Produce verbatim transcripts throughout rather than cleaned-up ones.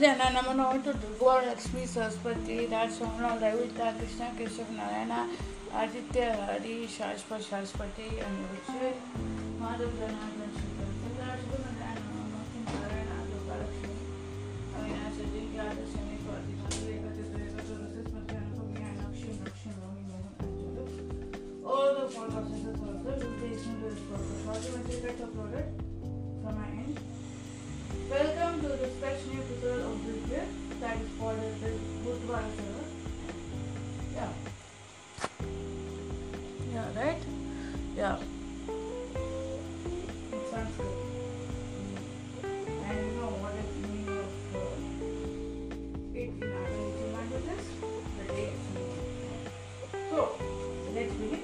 Jana Namanoto Dugua, Lakshmi, Sarspati, Raj Somana, Ravita, Krishna, Keshav, Narayana, Aditya, Hari, Shashpa, Sarspati, and Vichy, Madhav Jana, Avinash, Ajinkya, Shreem, all the four processes also will be extended for Maitri gets uploaded from my end. Welcome to this fresh new tutorial of this year that is called as the bhoot server. Yeah. Yeah, right? Yeah. It sounds good. Mm. And you know what is the meaning of uh, it in other languages? The day is new. So, let's begin.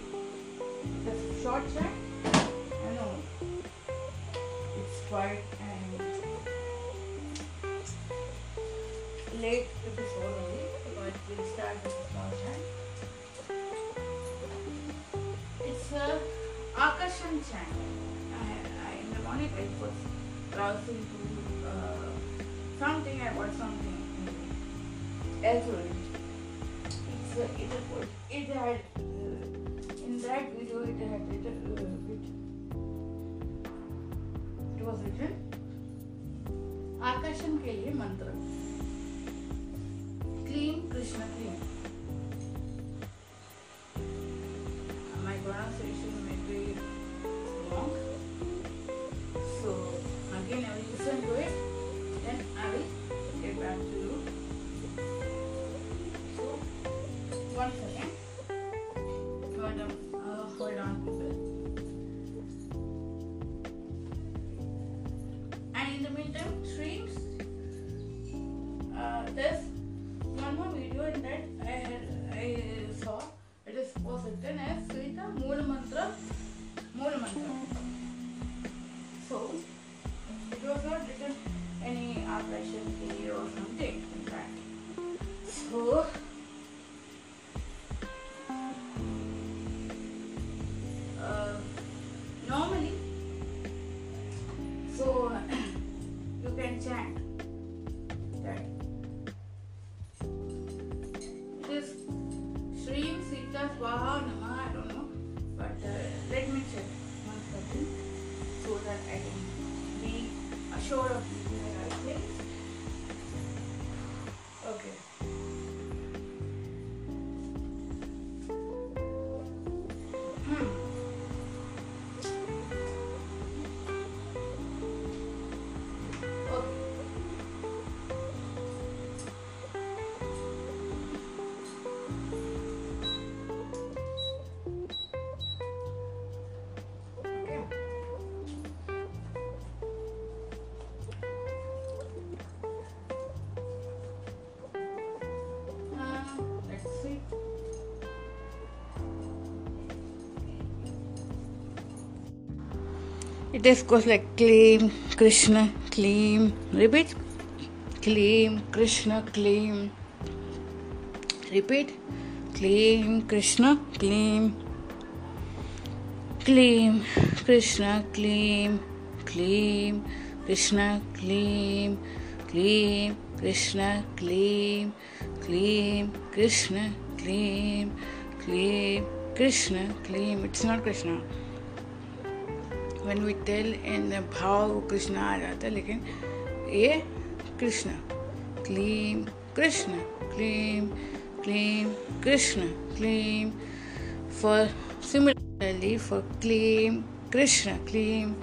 The short track. I know it's quite and late episode only, but we'll start with the short track. It's a Akashan chant. I, I, in the morning I was browsing to uh, something. I bought something else. It's a, it was it had. That video it had written, uh, written. It was written आकर्षण के लिए मंत्र क्लीम Krishna क्लीम my pronunciation may be wrong so again I will listen to it then I will get back to you so one second It just goes like Kleem, Krishna, Kleem. Repeat. Kleem, Krishna, Kleem. Repeat. Kleem, Krishna, Kleem. Kleem, Krishna, Kleem. Kleem, Krishna, Kleem. Kleem, Krishna, Kleem. Kleem, Krishna, Kleem. Kleem, Krishna, Kleem. It's not Krishna. When we tell in the Bhau Krishna आ जाता है लेकिन ये Krishna Kleem Krishna Kleem Kleem Krishna Kleem for similarly for Kleem Krishna Kleem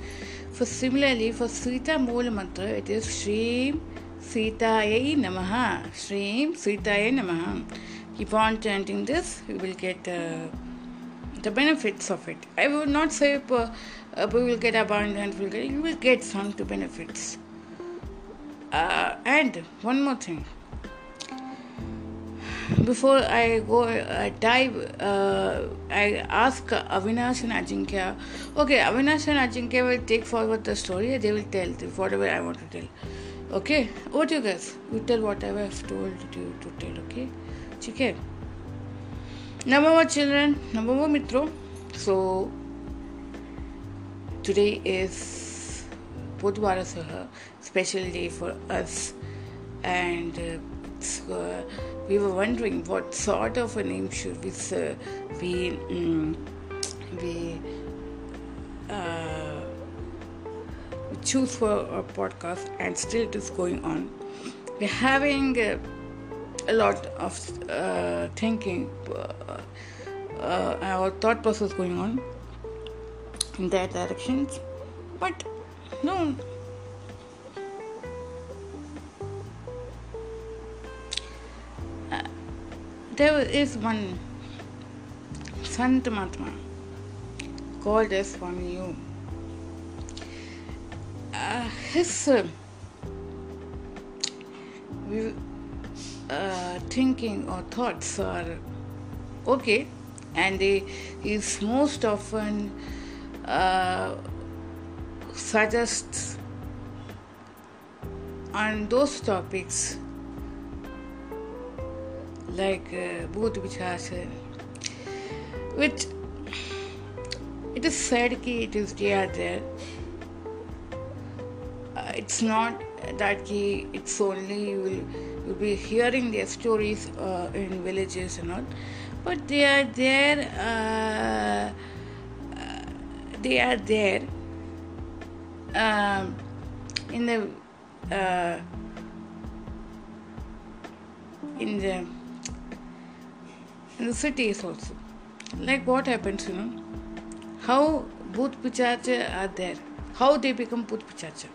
for similarly for Sita Mool Mantra it is Shreem Sitaye Namaha Shreem Sitaye Namaha keep on chanting this you will get uh, the benefits of it. I would not say per, Uh, we will get abundance, we will get, you will get some to benefits. Uh, and one more thing. Before I go uh, dive, uh, I ask Avinash and Ajinkya. Okay, Avinash and Ajinkya will take forward the story. They will tell whatever I want to tell. Okay, what do you guys? You tell whatever I have told you to tell. Okay, okay. Namaha children, Namaha mitro. So. Today is Budhwara Saha, special day for us and uh, we were wondering what sort of a name should we uh, we um, we uh, choose for our podcast, and still it is going on. We're having uh, a lot of uh, thinking, uh, uh, our thought process going on in that direction, but no. Uh, there is one Sant Mahatma called as Swamiji. Uh, his uh, uh, thinking or thoughts are okay, and he is most often uh, suggests on those topics like bhoot, uh, pichacha, which it is said ki it is they are there. Uh, it's not that ki it's only you will you'll be hearing their stories uh, in villages and all, but they are there. Uh, uh, they are there uh, in the uh, in the in the cities also. Like what happens, you know, how bhoot pichacha are there, how they become bhoot pichacha.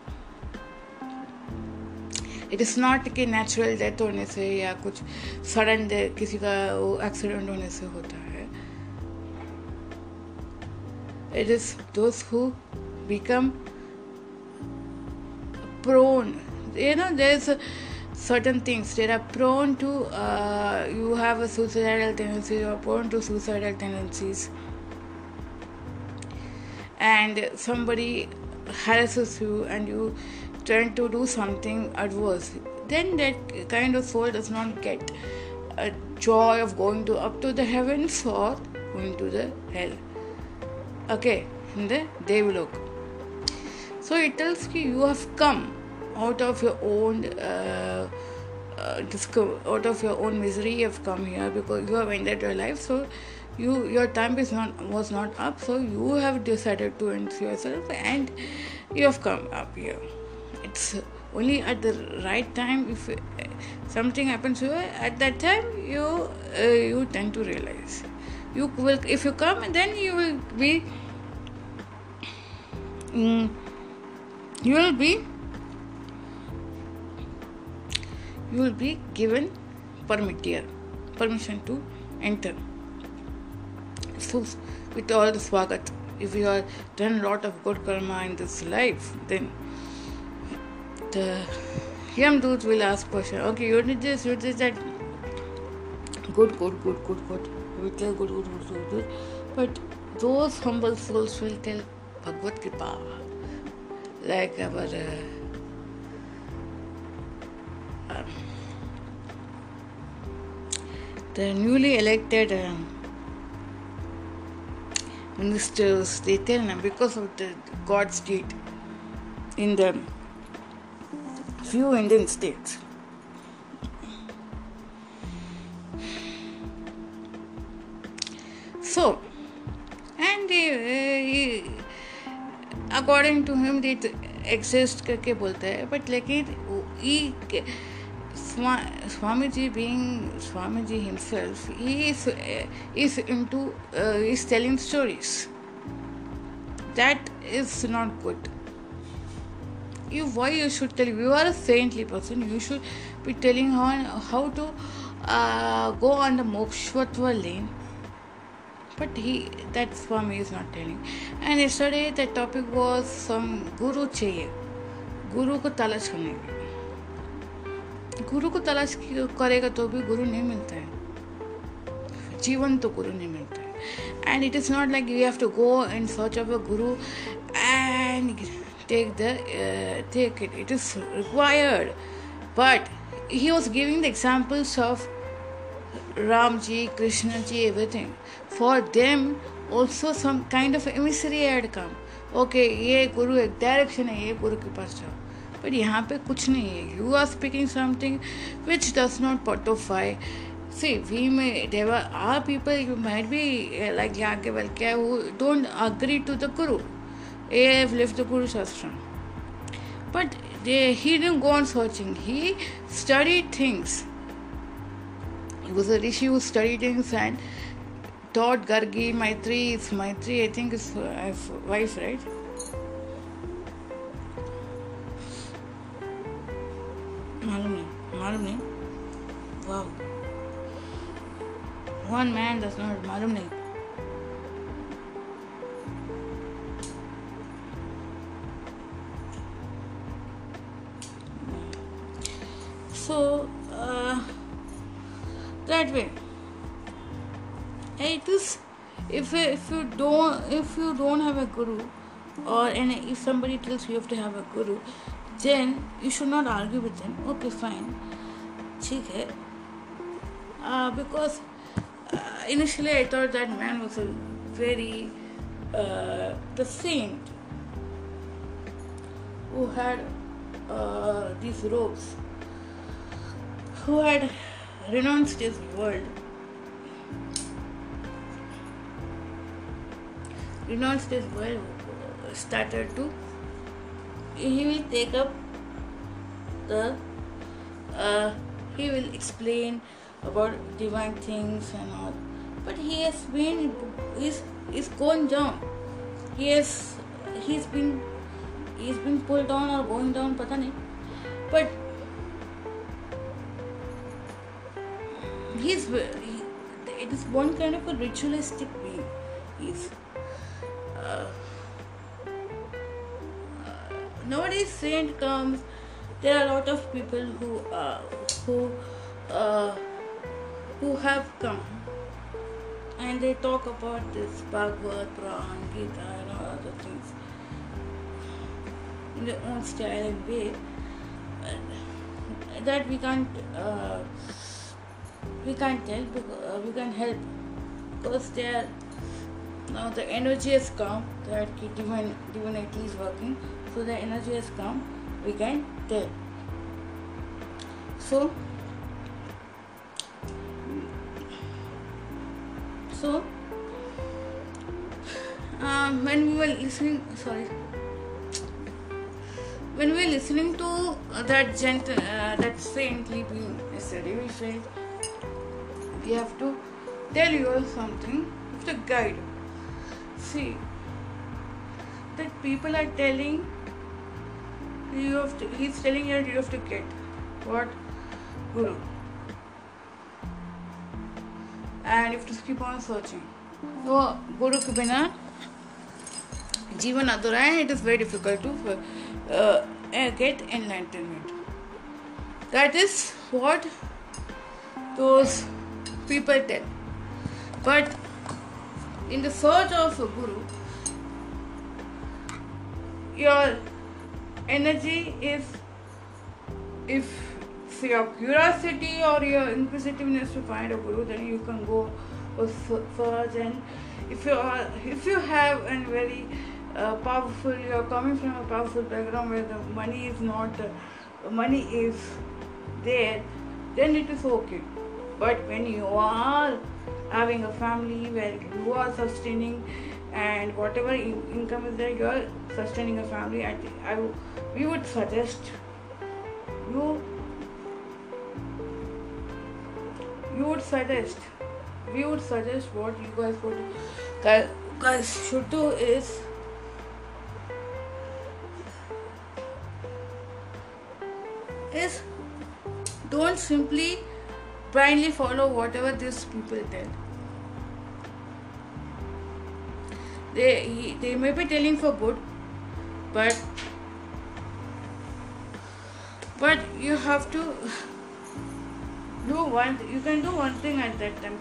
It is not कि natural death होने से या कुछ sudden death किसी का accident होने से होता है. It is those who become prone. You know, there is a certain things that are prone to uh, you have a suicidal tendency, you are prone to suicidal tendencies, and somebody harasses you and you turn to do something adverse, then that kind of soul does not get a joy of going to up to the heavens or going to the hell, okay, in the devlok. So it tells you you have come out of your own uh, uh, disco- out of your own misery. You have come here because you have ended your life, so you your time is not was not up, so you have decided to end yourself and you have come up here. It's only at the right time, if uh, something happens to you at that time, you uh, you tend to realize you will. If you come, then you will be mm, you will be you will be given permitier, permission to enter. So, with all the swagat, if you have done a lot of good karma in this life, then the Yamdut will ask question. Okay, you did this, you did that. Good, good, good, good, good. You will tell good, good, good, good, good. But those humble souls will tell Bhagavad Kripa. Like our... Uh, Um, the newly elected um, ministers, they tell them because of the God's deed in the few Indian states, so and they, uh, according to him they exist करके बोलते हैं, but लेकिन he Swamiji, being Swamiji himself, he is, is into uh, is telling stories. That is not good. You why you should tell? You are a saintly person. You should be telling on how to uh, go on the mokshatva lane. But he, that Swami is not telling. And yesterday the topic was some guru chahiye. Guru ko talash karne ki. गुरु को तलाश करेगा तो भी गुरु नहीं मिलता है, जीवन तो गुरु नहीं मिलता है. And it is not like you have to go in search of a guru and take the take it it is required. But he was giving the examples of Ram ji, Krishna ji, everything. For them also some kind of emissary had come. Okay, ये गुरु एक direction है, ये गुरु के पास जाओ. पर यहाँ पे कुछ नहीं है. You are speaking something which does not पर्टोफाई. See, we may, there are people, you might be like Yagyavalkya, yeah, who don't agree to the Guru. They have left the Guru Shastra. But they, he didn't go on searching. He studied things. He was a rishi who studied things and taught Gargi, Maitri. It's Maitri, I think, is his wife, right? Malum nahi. Malum nahi. Wow. One man does not malum nahi. So uh, that way, it is if if you don't if you don't have a guru, or and if somebody tells you have to have a guru, then you should not argue with them. Okay, fine, ठीक है. Uh, because initially, I thought that man was a very uh, the saint who had uh, these robes, who had renounced his world, renounced his world, started to. He will take up the. Uh, he will explain about divine things and all, but he has been is is going down. He has he's been he's been pulled down or going down, pata nahi. But he's he, it is one kind of a ritualistic being. He's uh, uh, nowadays saint comes. There are a lot of people who uh, who. Uh, who have come and they talk about this Bhagavad, Puran, Gita and all other things in their own style and way that we can't uh, we can't tell uh, we can help because they are now the energy has come that divine, divinity is working, so the energy has come, we can tell. So So, uh, when we were listening, sorry, when we were listening to that gentle, uh, that saintly being yesterday, we said we have to tell you all something, we have to guide. See, that people are telling you have to. He's telling you that you have to get what Guru. And you have to keep on searching. So, Guru ke bina jeevan adhura hai. It is very difficult to uh, get enlightenment. That is what those people tell. But in the search of a Guru, your energy is, if So your curiosity or your inquisitiveness to find a guru, then you can go further. And if you are, if you have a very uh, powerful, you are coming from a powerful background where the money is not, uh, money is there, then it is okay. But when you are having a family where you are sustaining, and whatever in- income is there, you are sustaining a family. I, th- I w- we would suggest you. You would suggest, we would suggest what you guys would, guys, guys should do is, is don't simply blindly follow whatever these people tell. They they may be telling for good, but but you have to. Do one. You can do one thing at that time.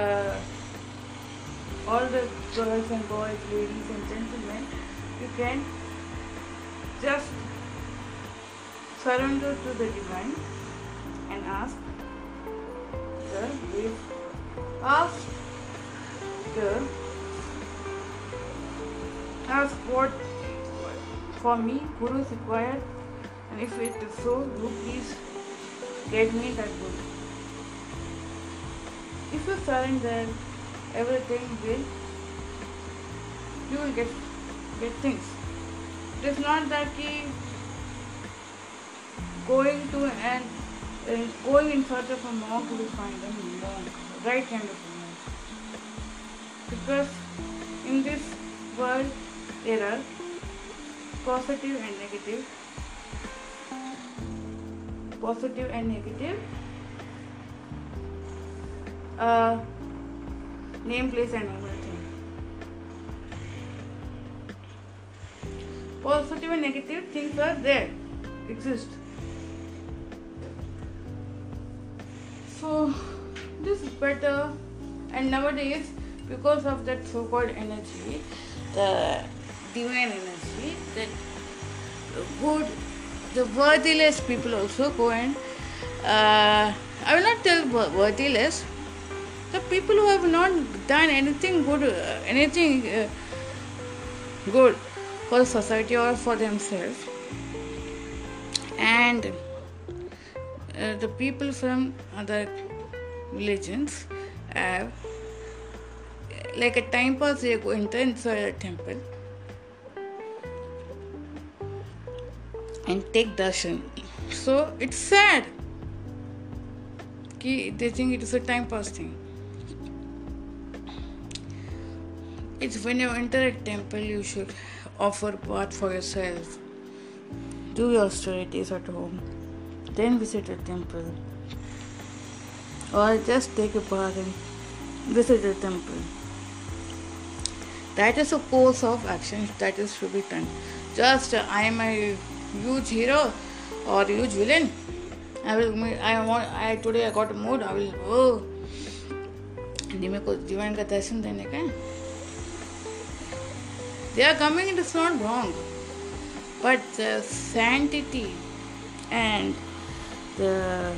Uh, all the girls and boys, ladies and gentlemen, you can just surrender to the divine and ask the way, ask the ask what for me Guru is required and if it is so, do please get me that good. If you surrender everything, will you will get get things. It is not that he going to and uh, going in search of a monk will find a monk, right kind of monk. Because in this world there are positive and negative, positive and negative uh, name, place and everything. Positive and negative things are there, exist. So this is better, and nowadays because of that so-called energy, the divine energy, that good, the worthless people also go and uh, I will not tell worthless. The people who have not done anything good, uh, anything uh, good for the society or for themselves, and uh, the people from other religions have, like a time pass, they go enter inside a temple and take darshan. So it's sad ki they think it is a time pass thing. It's when you enter a temple, you should offer bath for yourself, do your austerities at home, then visit a temple, or just take a bath and visit a temple. That is a course of action that is to be done. Just uh, I am a huge hero or huge villain. I will. I want. I today I got a mood. I will go. And me ko divine ka darshan dene ka. They are coming. It is not wrong, but the sanctity and the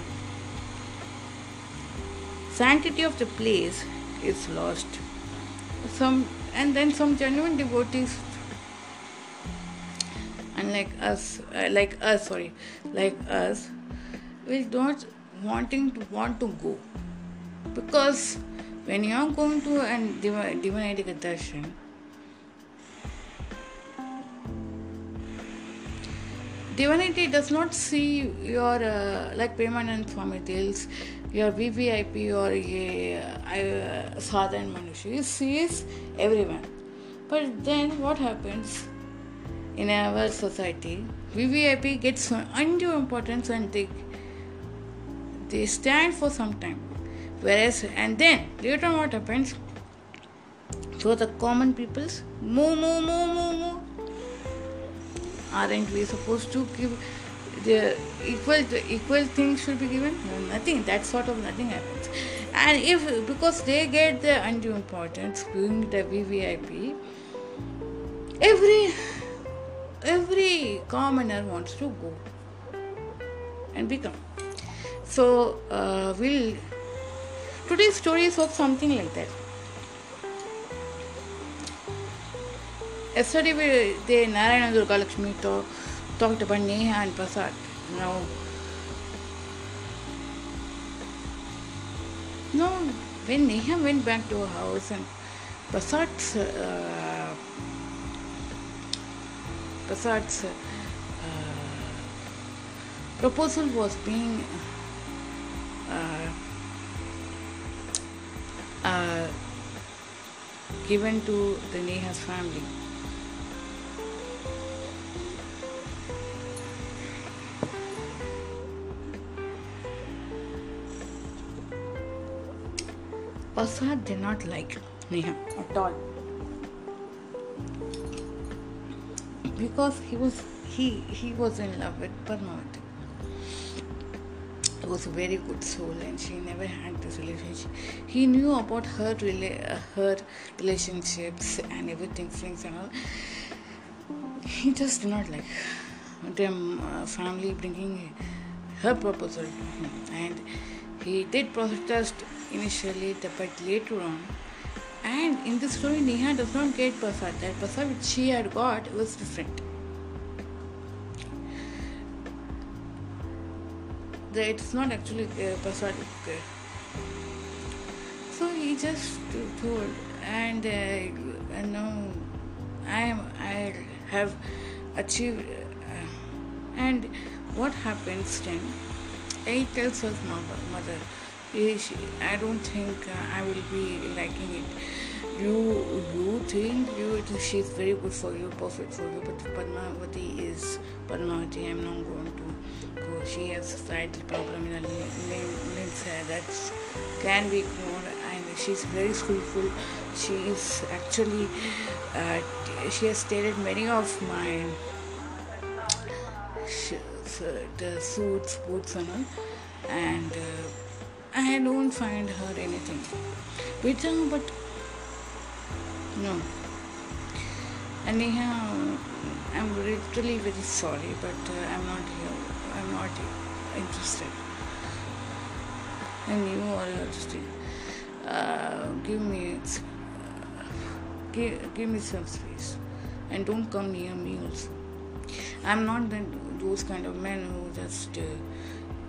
sanctity of the place is lost. Some and then some genuine devotees. Unlike us, uh, like us, sorry, like us, we don't wanting to want to go, because when you are going to and divinity darshan, divinity does not see your uh, like Premanand Swami tells, your V V I P or ye uh, sadhan manushi. He sees everyone, but then what happens? In our society, V V I P gets undue importance and they, they stand for some time. Whereas, and then later on what happens? So the common peoples, moo moo moo moo moo. Aren't we supposed to give the equal? The equal things should be given. No, nothing. That sort of nothing happens. And if because they get the undue importance being the V V I P, every. Every commoner wants to go and become. So, uh, we'll. Today's story is of something like that. Yesterday, we, they Narayana Durga Lakshmi talk, talked about Neha and Pasad. Now, now, when Neha went back to her house and Pasad's. Uh, Prasad's uh, proposal was being uh, uh, given to the Neha's family. Prasad did not like Neha at all, because he was he he was in love with Padmavati. It was a very good soul, and she never had this relationship. He knew about her rela- her relationships and everything, things and all. He just did not like them uh, family bringing her proposal to him, and he did protest initially, but later on. And in this story, Neha does not get Prasad. That Prasad which she had got was different. the, it's not actually uh, Prasad. So he just told, and uh, you know, I am I have achieved. Uh, and what happens then? He tells his mother, mother, I don't think I will be liking it. You, you think you? She's very good for you, perfect for you. But Padmavati is Padmavati. I'm not going to go. She has a societal problem in her limbs that can be ignored. And she's very skillful. She is actually. Uh, she has stated many of my. She, the suits, boots and all, and uh, I don't find her anything bitter, but no. And Neha, I'm really very sorry, but uh, I'm not here, I'm not interested and you are interested. Uh, give me uh, give, give me some space and don't come near me also. I'm not that, those kind of men who just, uh,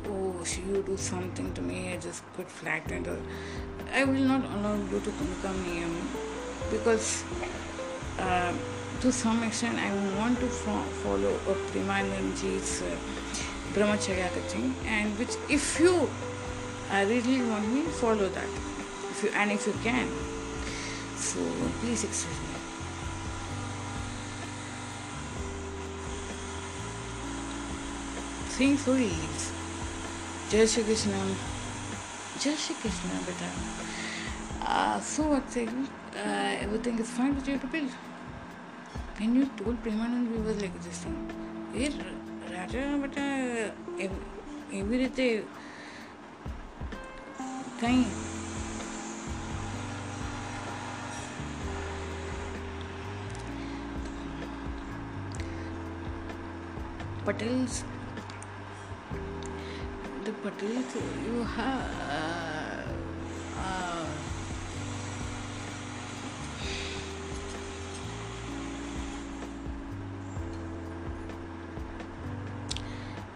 oh, you do something to me, I just put flat and all. I will not allow you to come, come near me because uh, to some extent I want to fo- follow a Premalanji's uh, Brahmacharya teaching, and which if you uh, really want me, follow that. If you, and if you can, so please excuse me. Things for leaves. Jai Shri Krishna. Jai Shri Krishna, beta. Uh, so what thing? Uh, everything is fine, but you have to build. When you told Premanand, we was like this thing. Hey, Raja, beta, every day, kahin. Patils. The Patils, you have uh, uh,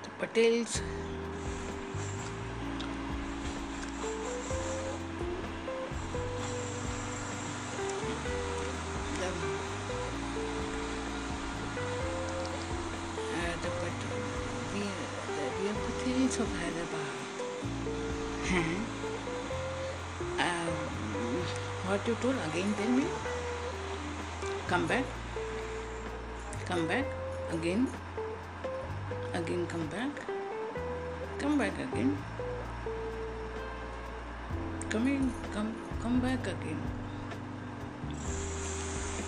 the Patils. You told again, tell me. Come back. Come back again. Again, come back. Come back again. Come in. Come. Come back again.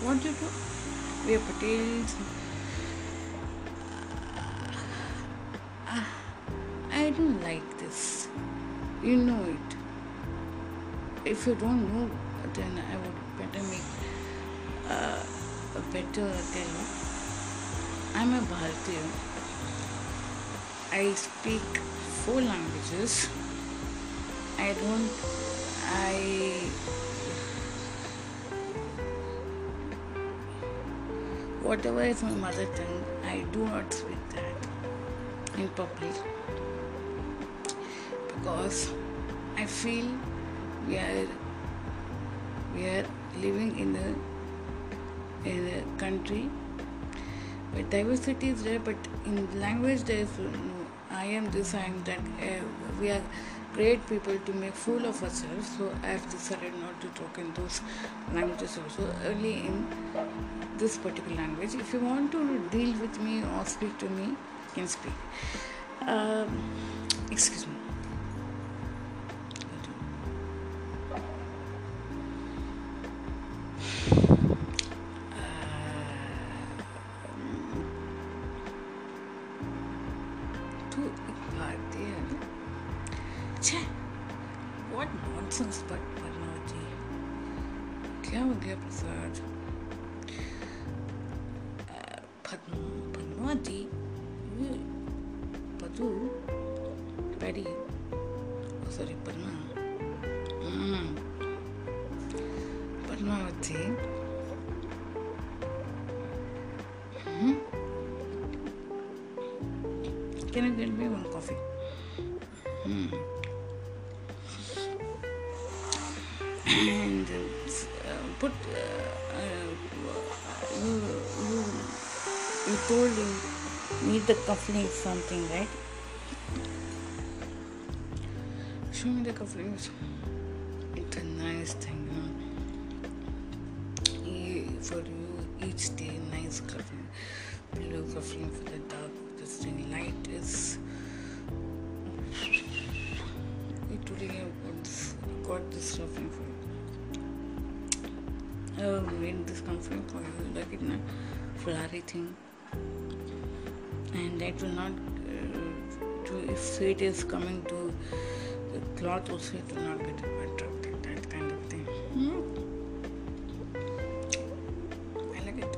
What you do? We are Patils. I don't like this. You know it. If you don't know, then I would better make uh, a better tell. I'm a Bharatiya. I speak four languages. I don't. I. Whatever is my mother tongue, I do not speak that in public because I feel we are. We are living in a, in a country where diversity is there, but in language there is no I am this, I am that. Uh, we are great people to make fool of ourselves, so I have decided not to talk in those languages also, only in this particular language. If you want to deal with me or speak to me, you can speak. Um, excuse me. Prasad, uh, Padmavati, Padu, Paddy, oh sorry, Padma, mm. Padmavati, hmm? Can you get me one coffee? Hmm. And uh, but uh, uh, you, you, you told you need the cufflink something, right? Show me the cufflinks. It's a nice thing, huh? E- for you each day, nice cufflink. Blue cufflink for the dark, this thing. Light is. Today I've got this cufflink for you. I will made this cufflink for you, like it now, flowery thing. And that will not. Uh, to, if it is coming to. The cloth also do not get attracted, that kind of thing. Mm. I like it.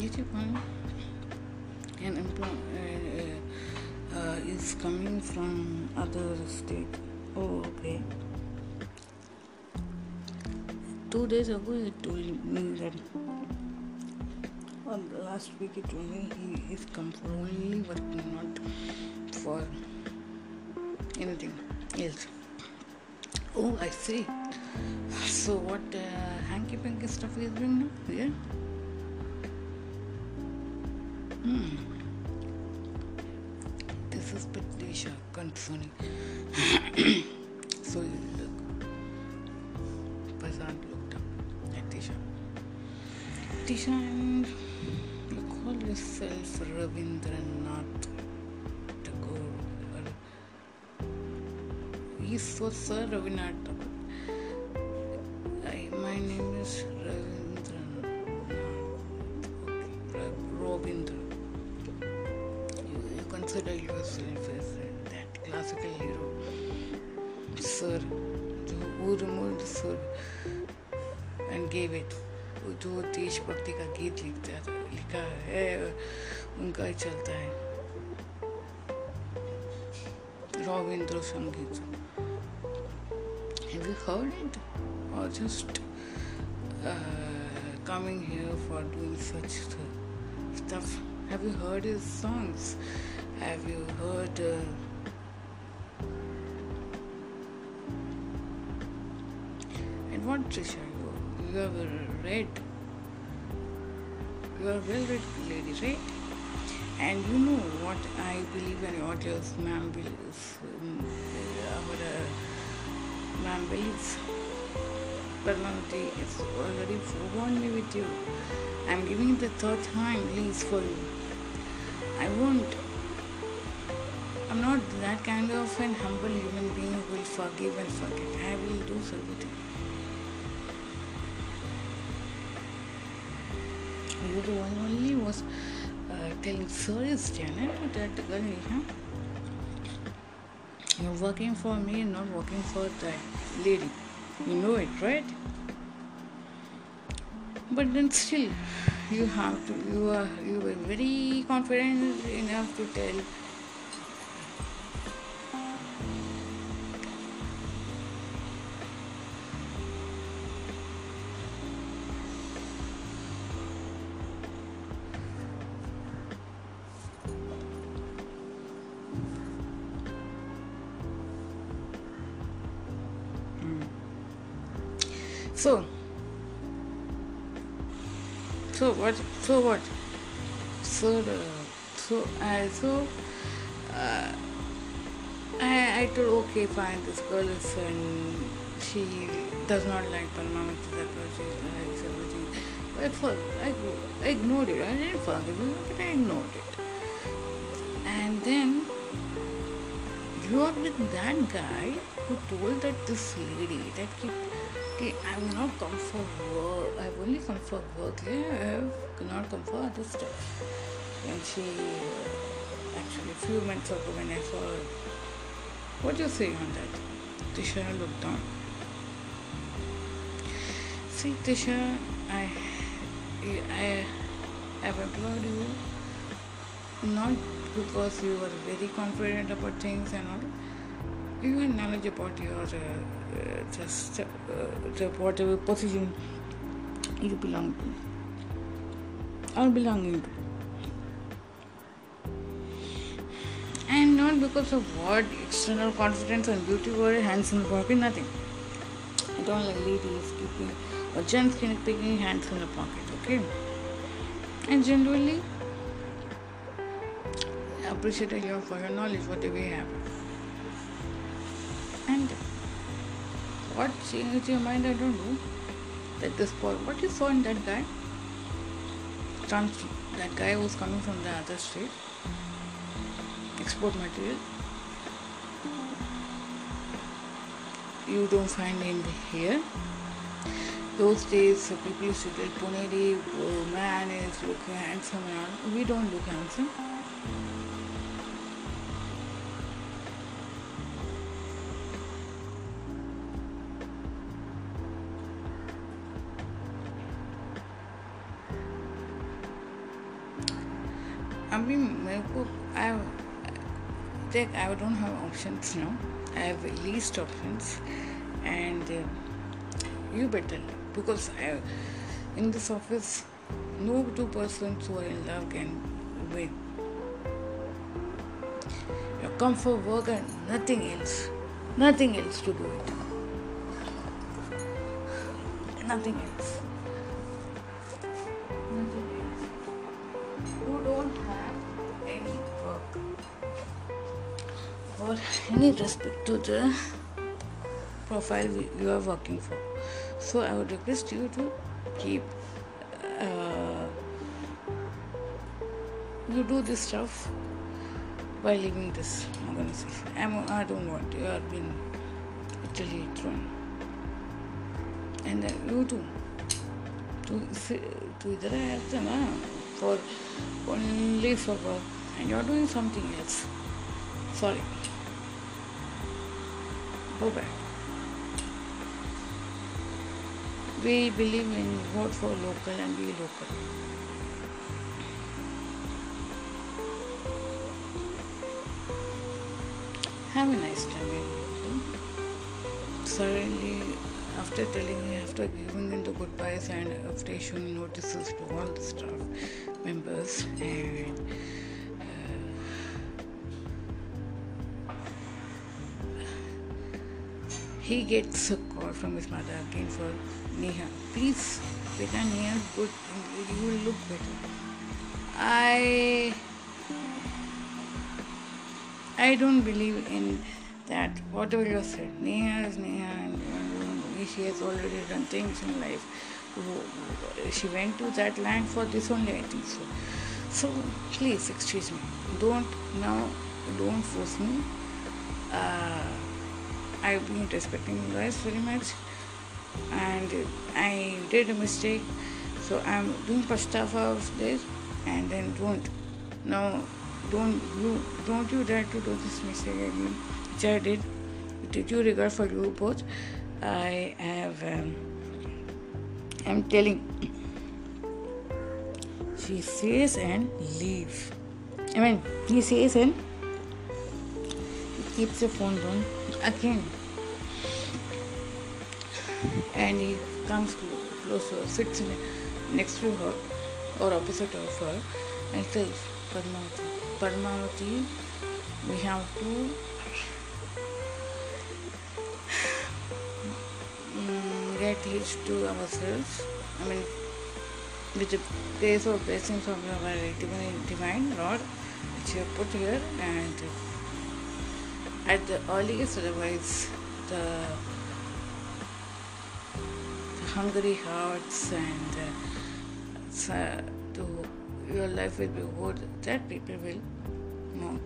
Native one and employee uh, uh, is coming from other state. Oh, okay. Two days ago, he told me that. Last week he told me he is come for only working, not for anything else. Oh, I see. So what uh, hanky-panky stuff he is doing now? Yeah? Hmm. This is Patlisha, concerning. So you look. Pasad looked up at Trisha. Trisha and... yourself Rabindranath Tagore. He was Sir Rabindranath Tagore. I, my name is Rabindranath. Okay. Robindra. You, you consider yourself as that classical hero. Sir, who removed Sir and gave it. जो देश भक्ति का गीत लिखता था लिखा है उनका ही चलता है रविंद्र संगीत. Have you heard it or just uh, coming here for doing such stuff? Have you heard his songs? Have you heard uh, and what Trisha you have read. You are a well-read lady, right? And you know what I believe and what your ma'am believes. Um, our uh, ma'am believes. Padmavati is already forewarned me with you. I am giving it the third time, please, for you. I won't. I am not that kind of an humble human being who will forgive and forget. I will do so with you. You the one only was uh, telling service channel to that girl, Neha. You're working for me, not working for that lady. You know it, right? But then still, you have to. You are you were very confident enough to tell. So, so what? So what? So, uh, so, uh, so, uh, I, I told okay, fine. This girl is, and she does not like Padmavati. That girl, she likes everything. I, for, I, I ignored it. I didn't forgive her, but I ignored it. And then you are with that guy who told that this lady that keep. Okay, I will not come for work. I have only come for work. Yeah, I will not come for other stuff. And she, uh, actually, a few months ago when I saw her, what do you say on that? Trisha looked down. See, Trisha, I, I, I have employed you not because you were very confident about things and all. You have knowledge about your uh, uh, just uh, uh, whatever position you belong to. or belonging. I am not because of what, external confidence and beauty or handsome poppy, nothing. I don't like ladies keeping or gents picking hands in the pocket, okay? And generally appreciate her for her knowledge, whatever you have. And what changed your mind, I don't know. That this boy, what you saw in that guy, that guy who was coming from the other street, export material, you don't find in here. Those days, people used to tell Puneri, oh, man is looking handsome and all. We don't look handsome. I mean, I check. I don't have options now. I have least options, and uh, you better. Because I, in this office, no two persons who are in love can win. You come for work and nothing else. Nothing else to do it. Nothing else. Nothing else. You don't have any work or any respect to the profile you are working for. So I would request you to keep, uh, you do this stuff by leaving this organization. I'm, I don't want, you have been literally thrown. And uh, you too. To, to either I have them uh, for only for work and you're doing something else. Sorry. Go back. We believe in vote for local and be local. Have a nice time in local. Suddenly, after telling me, after giving in the goodbyes and after issuing notices to all the staff members and uh, he gets a call from his mother again for Neha, please, beta, Neha, good, you will look better. I I don't believe in that, whatever you said. Neha is Neha, and she has already done things in life. She went to that land for this only, I think so. So, please, excuse me. Don't, now, don't force me. Uh, I've been respecting you guys very much. And I did a mistake, so I'm doing pastava of this, and then don't, no, don't you, don't you dare to do this mistake again, which I did. With due regard for you both, I have, um, I'm telling. She says and leaves. I mean, he says and he keeps the phone down again. And he comes close to her, sits next to her or opposite of her and says, Padmavati, Padmavati, we have to um, get hitched to ourselves. I mean, with the grace or blessings of your divine Lord, which you have put here, and at the earliest, otherwise, the hungry hearts and uh, uh, to your life will be good, that people will mock.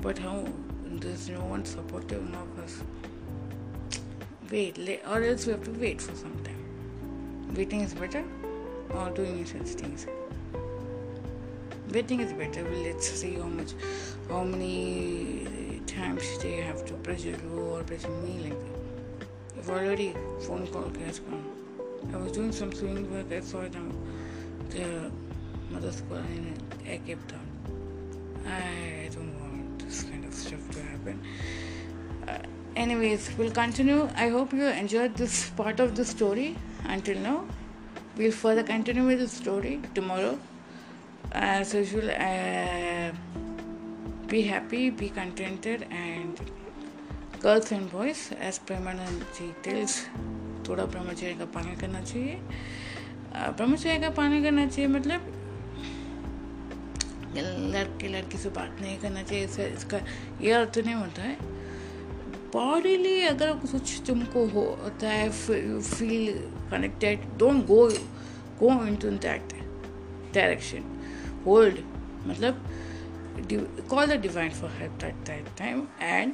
But how? There's no one supportive of us. Wait, or else we have to wait for some time. Waiting is better or doing such things. Waiting is better. Well, let's see how much, how many times they have to pressure you or pressure me like that. I've already phone call has come. I was doing some sewing work, I saw it on the mother's call and I kept down. I don't want this kind of stuff to happen. Uh, anyways, we'll continue. I hope you enjoyed this part of the story until now. We'll further continue with the story tomorrow. As usual, uh, be happy, be contented, and girls and boys, as Brahmacharya tells, thoda Brahmacharya ka पालन करना चाहिए. Brahmacharya का पालन करना चाहिए मतलब लड़के लड़की से बात नहीं करना चाहिए, इसका ये अर्थ नहीं होता है. बॉडीली अगर कुछ तुमको होता है, feel connected, don't go go into that direction. Hold मतलब call the divine for help at that time and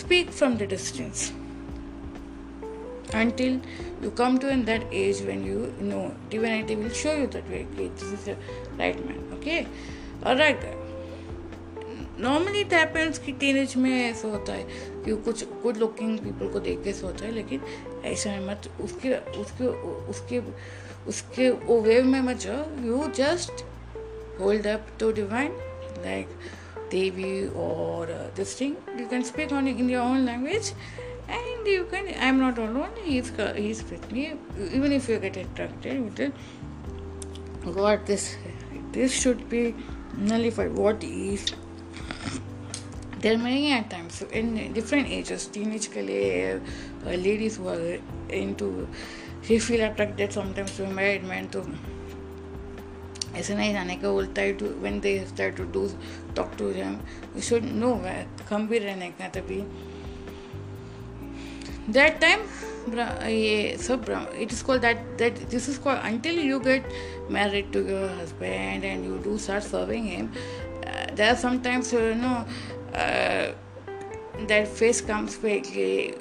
speak from the distance until you come to in that age when you know divinity will show you that way, okay, this is the right man, okay, alright. Normally it happens कि teenage में ऐसा होता है कि कुछ good looking people को देख के ऐसा होता है, लेकिन ऐसा मत उसके उसके उसके उसके वो wave में मत जाओ. You just hold up to divine like Devi or uh, this thing. You can speak on in your own language. And you can, I'm not alone, he's, he's with me. Even if you get attracted with it, God, this this should be nullified. What is? There are many at times in different ages, teenage, ladies who are into, they feel attracted sometimes to married men, to when they start to do talk to them, you should know where to that time. It is called that, that this is called until you get married to your husband and you do start serving him. Uh, there are sometimes you know uh, that phase comes quickly.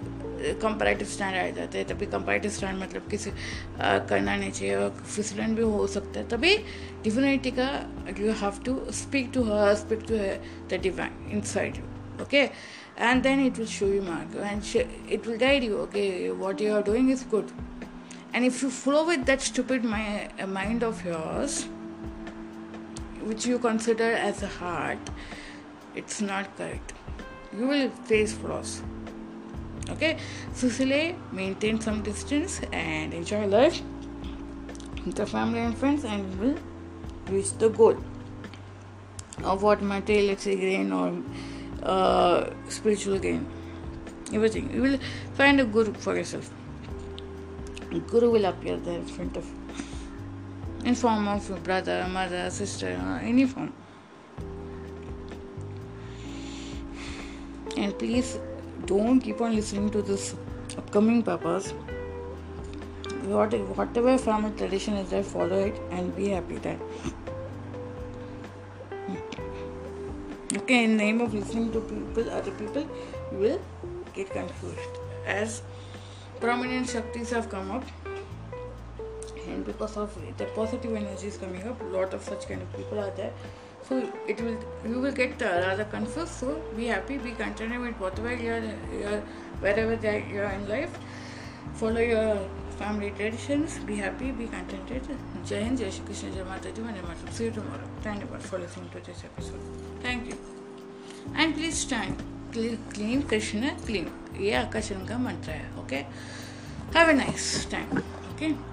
Comparative stand आ जाता है, तभी comparative stand मतलब किसी करना नहीं चाहिए और फिसलन भी हो सकता है. तभी divinity का you have to speak to her, speak to her the divine inside you, okay. And then it will show you mark and sh- it will guide you, okay, what you are doing is good. And if you flow with that stupid mi- mind of yours, which you consider as a heart, it's not correct. You will face flaws. Okay, so silly, maintain some distance and enjoy life with the family and friends, and you will reach the goal of what material gain or Uh, spiritual gain, everything. You will find a guru for yourself. Guru will appear there in front of you, in form of your brother, mother, sister, or any form. And please don't keep on listening to this upcoming papas. What, whatever family tradition is there, follow it and be happy that. Okay, in the name of listening to people, other people, you will get confused. As prominent Shaktis have come up, and because of the positive energy is coming up, lot of such kind of people are there. So it will, you will get uh, rather confused. So be happy, be contented with whatever you are, you are wherever you are in life. Follow your family traditions. Be happy, be contented. Jai Hind, Jai Shri Krishna, Jai Mata Di, Vande Mataram. See you tomorrow. Thank you for listening to this episode. Thank you. And please stand. Kleem, Krishna, Kleem. Ye Akashan ka mantra hai. Okay. Have a nice time. Okay.